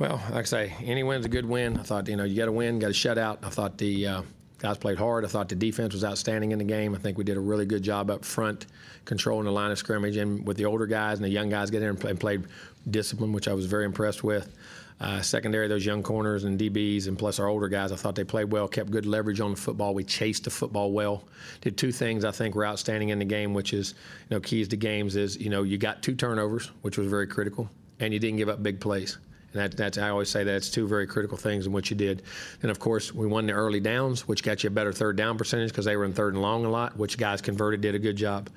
Well, like I say, any win's a good win. I thought, you know, you got to win, got to shut out. I thought the guys played hard. I thought the defense was outstanding in the game. I think we did a really good job up front controlling the line of scrimmage, and with the older guys and the young guys getting in and played discipline, which I was very impressed with. Secondary, those young corners and DBs, and plus our older guys, I thought they played well, kept good leverage on the football. We chased the football well. Did two things I think were outstanding in the game, which is, you know, keys to games is, you know, you got 2 turnovers, which was very critical, and you didn't give up big plays. And that's I always say that's 2 very critical things in what you did. And, of course, we won the early downs, which got you a better third down percentage because they were in third and long a lot, which guys converted, did a good job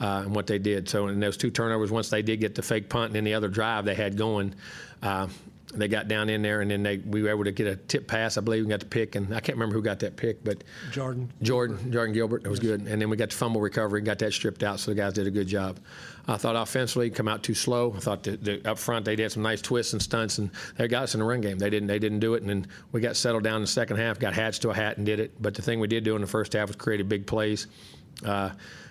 in what they did. So in those 2 turnovers, once they did get the fake punt and then the other drive they had going, they got down in there, and then we were able to get a tip pass, I believe, and got the pick. And I can't remember who got that pick, but Jordan Gilbert. It was good. And then we got the fumble recovery and got that stripped out, so the guys did a good job. I thought offensively come out too slow. I thought the up front they did some nice twists and stunts, and they got us in the run game. They didn't do it, and then we got settled down in the second half, got hats to a hat and did it. But the thing we did do in the first half was created big plays.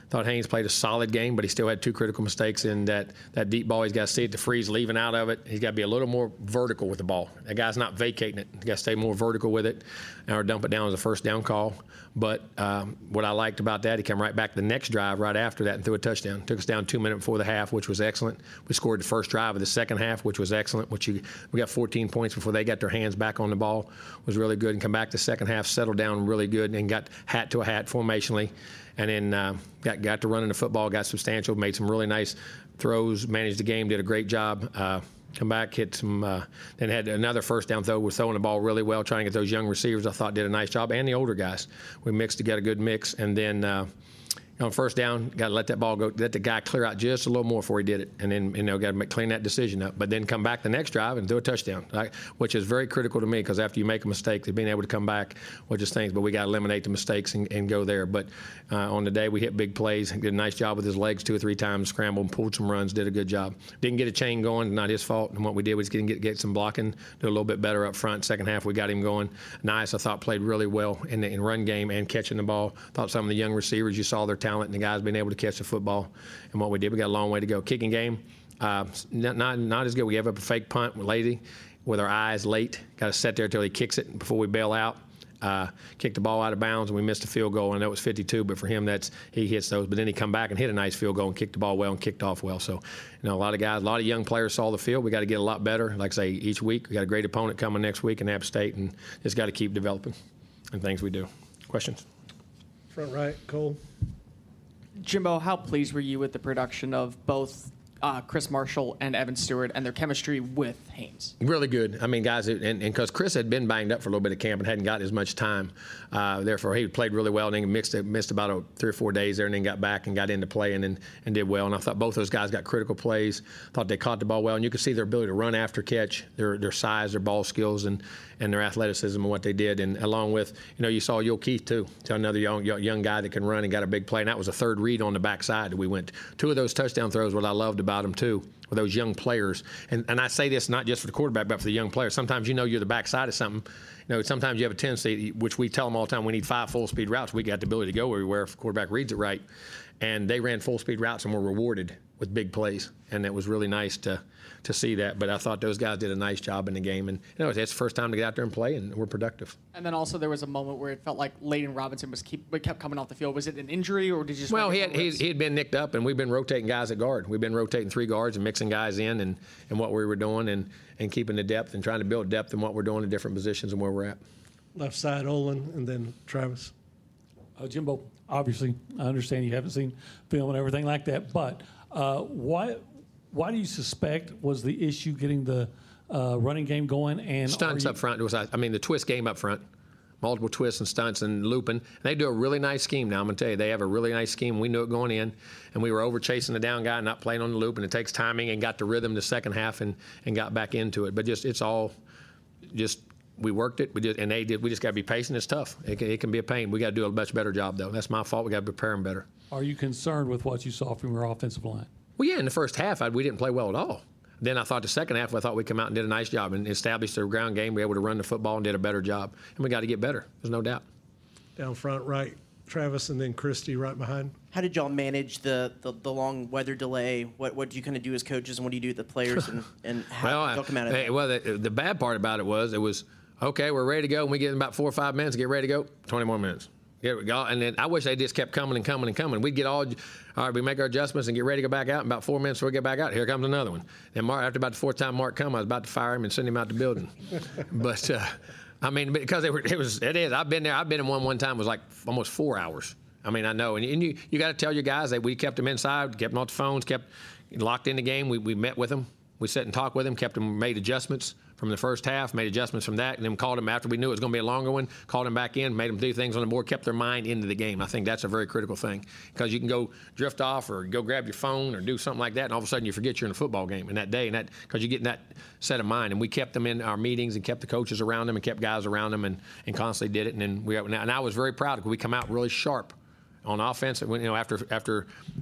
Thought Haynes played a solid game, but he still had 2 critical mistakes in that deep ball. He's got to see it, the freeze leaving out of it. He's got to be a little more vertical with the ball. That guy's not vacating it. He's got to stay more vertical with it, or dump it down as a first down call. But what I liked about that, he came right back the next drive right after that and threw a touchdown. Took us down 2 minutes before the half, which was excellent. We scored the first drive of the second half, which was excellent. We got 14 points before they got their hands back on the ball. It was really good. And come back the second half, settled down really good, and got hat to a hat formationally. And then got to running the football, got substantial, made some really nice throws, managed the game, did a great job. Come back, hit some, then had another first down throw. Was throwing the ball really well, trying to get those young receivers. I thought did a nice job, and the older guys. We mixed to get a good mix, and then on first down, got to let that ball go, let the guy clear out just a little more before he did it, and then got to clean that decision up. But then come back the next drive and do a touchdown, right? Which is very critical to me because after you make a mistake, being able to come back, which is things. But we got to eliminate the mistakes and go there. But on the day, we hit big plays, did a nice job with his legs 2 or 3 times, scrambled and pulled some runs, did a good job. Didn't get a chain going, not his fault. And what we did was get some blocking, do a little bit better up front. Second half, we got him going. Nice, I thought played really well in the run game and catching the ball. Thought some of the young receivers, you saw their talent and the guys being able to catch the football. And what we did, we got a long way to go. Kicking game, not as good. We gave up a fake punt, lazy, with our eyes late. Got to sit there until he kicks it before we bail out. Kicked the ball out of bounds, and we missed a field goal. I know it was 52, but for him, he hits those. But then he come back and hit a nice field goal and kicked the ball well and kicked off well. So, a lot of guys, a lot of young players saw the field. We got to get a lot better. Like I say, each week we got a great opponent coming next week in App State, and just got to keep developing and things we do. Questions? Front right, Cole. Jimbo, how pleased were you with the production of both Chris Marshall and Evan Stewart and their chemistry with Haynes? Really good. I mean, guys, and because Chris had been banged up for a little bit at camp and hadn't got as much time, therefore he played really well and then missed about 3 or 4 days there and then got back and got into play and did well. And I thought both those guys got critical plays. Thought they caught the ball well, and you could see their ability to run after catch, their size, their ball skills, and their athleticism and what they did. And along with, you saw Yoel Keith too, another young guy that can run and got a big play. And that was a third read on the backside that we went. 2 of those touchdown throws, what I loved about them too, with those young players. And I say this not just for the quarterback, but for the young players. Sometimes you're the backside of something. Sometimes you have a tendency, which we tell them all the time, we need 5 full-speed routes. We got the ability to go everywhere if the quarterback reads it right. And they ran full-speed routes and were rewarded with big plays, and it was really nice to see that. But I thought those guys did a nice job in the game, and it's the first time to get out there and play, and we're productive. And then also there was a moment where it felt like Layden Robinson kept coming off the field. Was it an injury, or did you just? Well, he had been nicked up, and we've been rotating guys at guard. We've been rotating 3 guards and mixing guys in, and what we were doing, and keeping the depth and trying to build depth in what we're doing in different positions and where we're at. Left side, Olin, and then Travis. Jimbo, obviously, I understand you haven't seen film and everything like that, but why do you suspect was the issue getting the running game going? And stunts up front. The twist game up front. Multiple twists and stunts and looping. And they do a really nice scheme now. I'm going to tell you, they have a really nice scheme. We knew it going in, and we were over-chasing the down guy and not playing on the loop, and it takes timing and got the rhythm the second half and got back into it. But we worked it, and they did. We just got to be patient. It's tough. It can be a pain. We got to do a much better job, though. That's my fault. We got to prepare them better. Are you concerned with what you saw from your offensive line? Well, yeah. In the first half, we didn't play well at all. Then I thought the second half, I thought we come out and did a nice job and established their ground game. We were able to run the football and did a better job. And we got to get better. There's no doubt. Down front, right, Travis, and then Christy right behind. How did y'all manage the long weather delay? What do you kind of do as coaches, and what do you do with the players, and how y'all come out of that? Well, the bad part about it was, okay, we're ready to go, and we get in about 4 or 5 minutes, get ready to go, 20 more minutes. Here we go. And then I wish they just kept coming and coming and coming. We'd get all right, we make our adjustments and get ready to go back out. In about 4 minutes before we get back out, here comes another one. And Mark, after about the fourth time Mark come, I was about to fire him and send him out the building. But, I mean, because it is. I've been there. I've been in one time. It was like almost 4 hours. I mean, I know. And you got to tell your guys that we kept them inside, kept them off the phones, kept locked in the game. We met with them. We sat and talked with them, kept them, made adjustments from the first half, made adjustments from that, and then called them after we knew it was going to be a longer one, called them back in, made them do things on the board, kept their mind into the game. I think that's a very critical thing, because you can go drift off or go grab your phone or do something like that, and all of a sudden you forget you're in a football game in that day, and that because you get in that set of mind. And we kept them in our meetings and kept the coaches around them and kept guys around them and constantly did it. And then I was very proud because we come out really sharp on offense. You know, after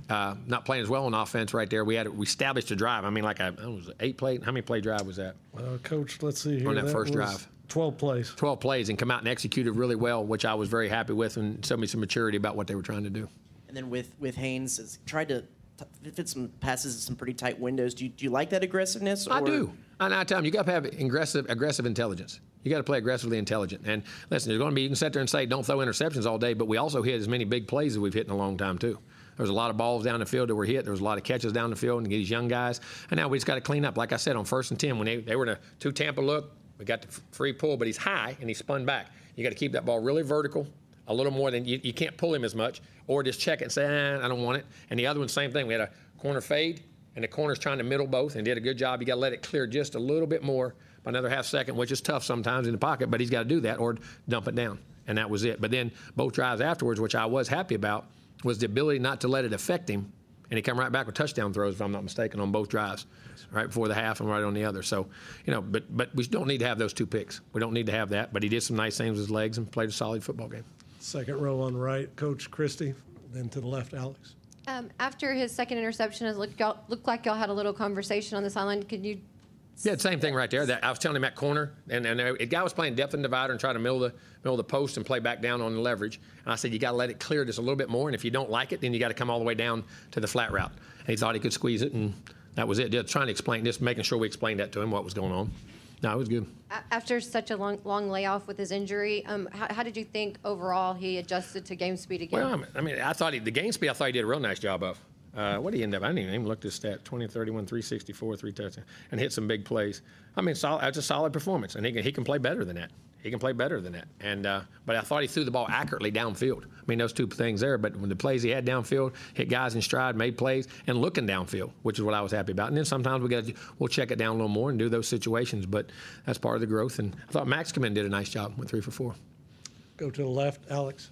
not playing as well on offense right there, we established a drive. I mean, like it was an 8-play. How many play drive was that? Coach, let's see here. On that first drive. 12 plays. 12 plays and come out and executed really well, which I was very happy with, and showed me some maturity about what they were trying to do. And then with Haynes, tried to fit some passes in some pretty tight windows. Do you like that aggressiveness? Or? I do. And I tell them, you got to have aggressive intelligence. You got to play aggressively intelligent. And listen, there's going to be, you can sit there and say, don't throw interceptions all day, but we also hit as many big plays as we've hit in a long time, too. There was a lot of balls down the field that were hit. There was a lot of catches down the field and these young guys. And now we just got to clean up. Like I said, on 1st and 10, when they were in a two Tampa look, we got the free pull, but he's high and he spun back. You got to keep that ball really vertical, a little more than you can't pull him as much, or just check it and say, I don't want it. And the other one, same thing. We had a corner fade, and the corner's trying to middle both and did a good job. You got to let it clear just a little bit more by another half second, which is tough sometimes in the pocket, but he's got to do that or dump it down, and that was it. But then both drives afterwards, which I was happy about, was the ability not to let it affect him, and he come right back with touchdown throws, if I'm not mistaken, on both drives, right before the half and right on the other. So, you know, but we don't need to have those two picks. We don't need to have that, but he did some nice things with his legs and played a solid football game. Second row on the right, Coach Christie, then to the left, Alex. After his second interception, it looked like y'all had a little conversation on the sideline. Could you? Yeah, same thing right there. That I was telling him at corner, and a guy was playing depth and divider and tried to middle the post and play back down on the leverage. And I said, you got to let it clear just a little bit more, and if you don't like it, then you got to come all the way down to the flat route. And he thought he could squeeze it, and that was it. Just trying to explain, just making sure we explained that to him, what was going on. No, it was good. After such a long layoff with his injury, how did you think overall he adjusted to game speed again? Well, I mean, I thought he did a real nice job of. What did he end up? I didn't even look at this stat. 20, 31, 364, 3 touchdowns, and hit some big plays. I mean, that's a solid performance, and he can play better than that. He can play better than that. And but I thought he threw the ball accurately downfield. I mean, those two things there. But when the plays he had downfield, hit guys in stride, made plays, and looking downfield, which is what I was happy about. And then sometimes we'll check it down a little more and do those situations. But that's part of the growth. And I thought Max Kamin did a nice job. Went 3 for 4. Go to the left, Alex.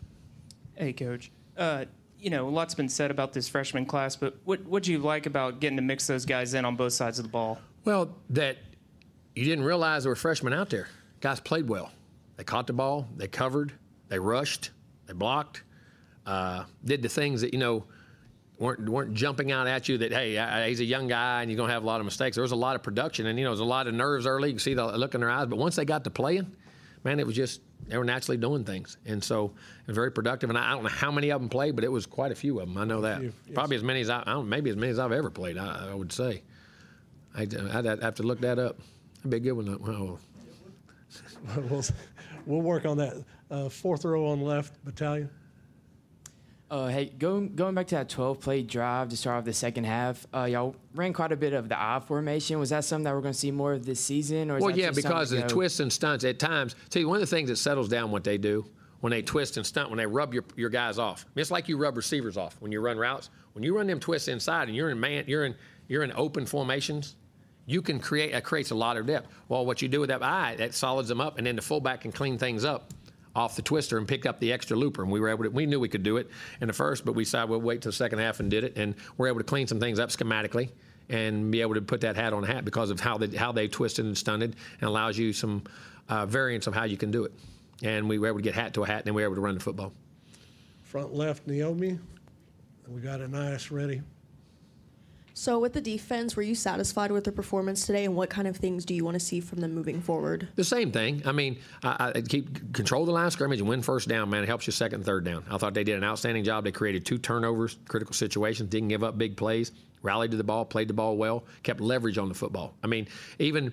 Hey, Coach. You know, a lot's been said about this freshman class, but what do you like about getting to mix those guys in on both sides of the ball? Well, that you didn't realize there were freshmen out there. Guys played well. They caught the ball, they covered, they rushed, they blocked, did the things that, you know, weren't jumping out at you that, hey, he's a young guy and you're going to have a lot of mistakes. There was a lot of production and, you know, there's a lot of nerves early. You can see the look in their eyes. But once they got to playing, man, it was just they were naturally doing things. And so it was very productive. And I don't know how many of them played, but it was quite a few of them. I know that. Yes. Probably as many as maybe as many as I've ever played, I would say. I'd have to look that up. That'd be a good one. Well, we'll work on that. Fourth row on left, Battalion. Hey, going back to that 12-play drive to start off the second half, y'all ran quite a bit of the I formation. Was that something that we're going to see more of this season? Or is yeah, because of the twists and stunts at times. See, one of the things that settles down what they do when they twist and stunt, when they rub your guys off, I mean, it's like you rub receivers off when you run routes. When you run them twists inside and you're in open formations, you can create it creates a lot of depth. Well, what you do with that eye, that solids them up, and then the fullback can clean things up off the twister and pick up the extra looper, and we knew we could do it in the first, but we decided we'll wait till the second half and did it, and we're able to clean some things up schematically and be able to put that hat on a hat because of how they twisted and stunted, and allows you some variance of how you can do it. And we were able to get hat to a hat, and then we were able to run the football. Front left, Naomi. We got an IS ready. So with the defense, were you satisfied with the performance today, and what kind of things do you want to see from them moving forward? The same thing. I mean, I keep control the line of scrimmage and win first down, man. It helps you second and third down. I thought they did an outstanding job. They created 2 turnovers, critical situations, didn't give up big plays, rallied to the ball, played the ball well, kept leverage on the football. I mean, even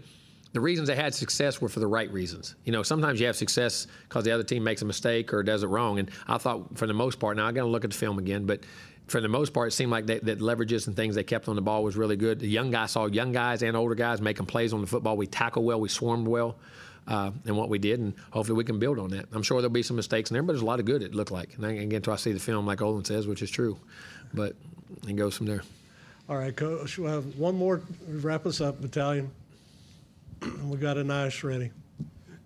the reasons they had success were for the right reasons. You know, sometimes you have success because the other team makes a mistake or does it wrong. And I thought for the most part, now I got to look at the film again, but for the most part, it seemed like that leverages and things they kept on the ball was really good. The young guys saw young guys and older guys making plays on the football. We tackled well. We swarmed well in what we did, and hopefully we can build on that. I'm sure there'll be some mistakes in there, but there's a lot of good it looked like. And again, until I see the film, like Olin says, which is true, but it goes from there. All right, Coach, we'll have one more. Wrap us up, Battalion. We got a nice ready.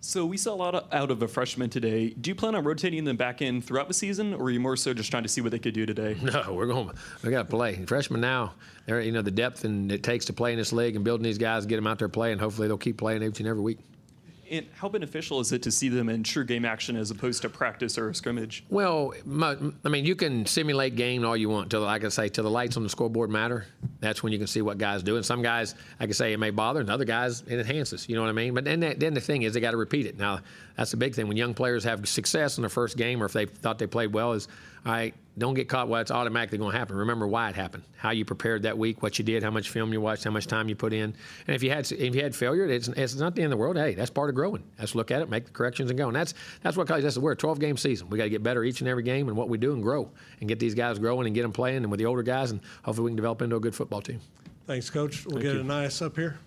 So we saw a lot out of a freshman today. Do you plan on rotating them back in throughout the season, or are you more so just trying to see what they could do today? No, we got to play. Freshmen now, they're, you know, the depth and it takes to play in this league and building these guys, get them out there playing. Hopefully they'll keep playing each and every week. And how beneficial is it to see them in true game action as opposed to practice or a scrimmage? Well, I mean, you can simulate game all you want. Like I say, till the lights on the scoreboard matter, that's when you can see what guys do. And some guys, like I say, it may bother, and other guys, it enhances. You know what I mean? But then the thing is they got to repeat it. Now, that's the big thing. When young players have success in their first game or if they thought they played well is, all right, don't get caught while it's automatically going to happen. Remember why it happened, how you prepared that week, what you did, how much film you watched, how much time you put in. And if you had failure, it's not the end of the world. Hey, that's part of growing. Let's look at it, make the corrections, and go. And that's what college. We're a 12-game season. We got to get better each and every game, and what we do and grow, and get these guys growing and get them playing, and with the older guys, and hopefully we can develop into a good football team. Thanks, Coach. We'll get an IS up here.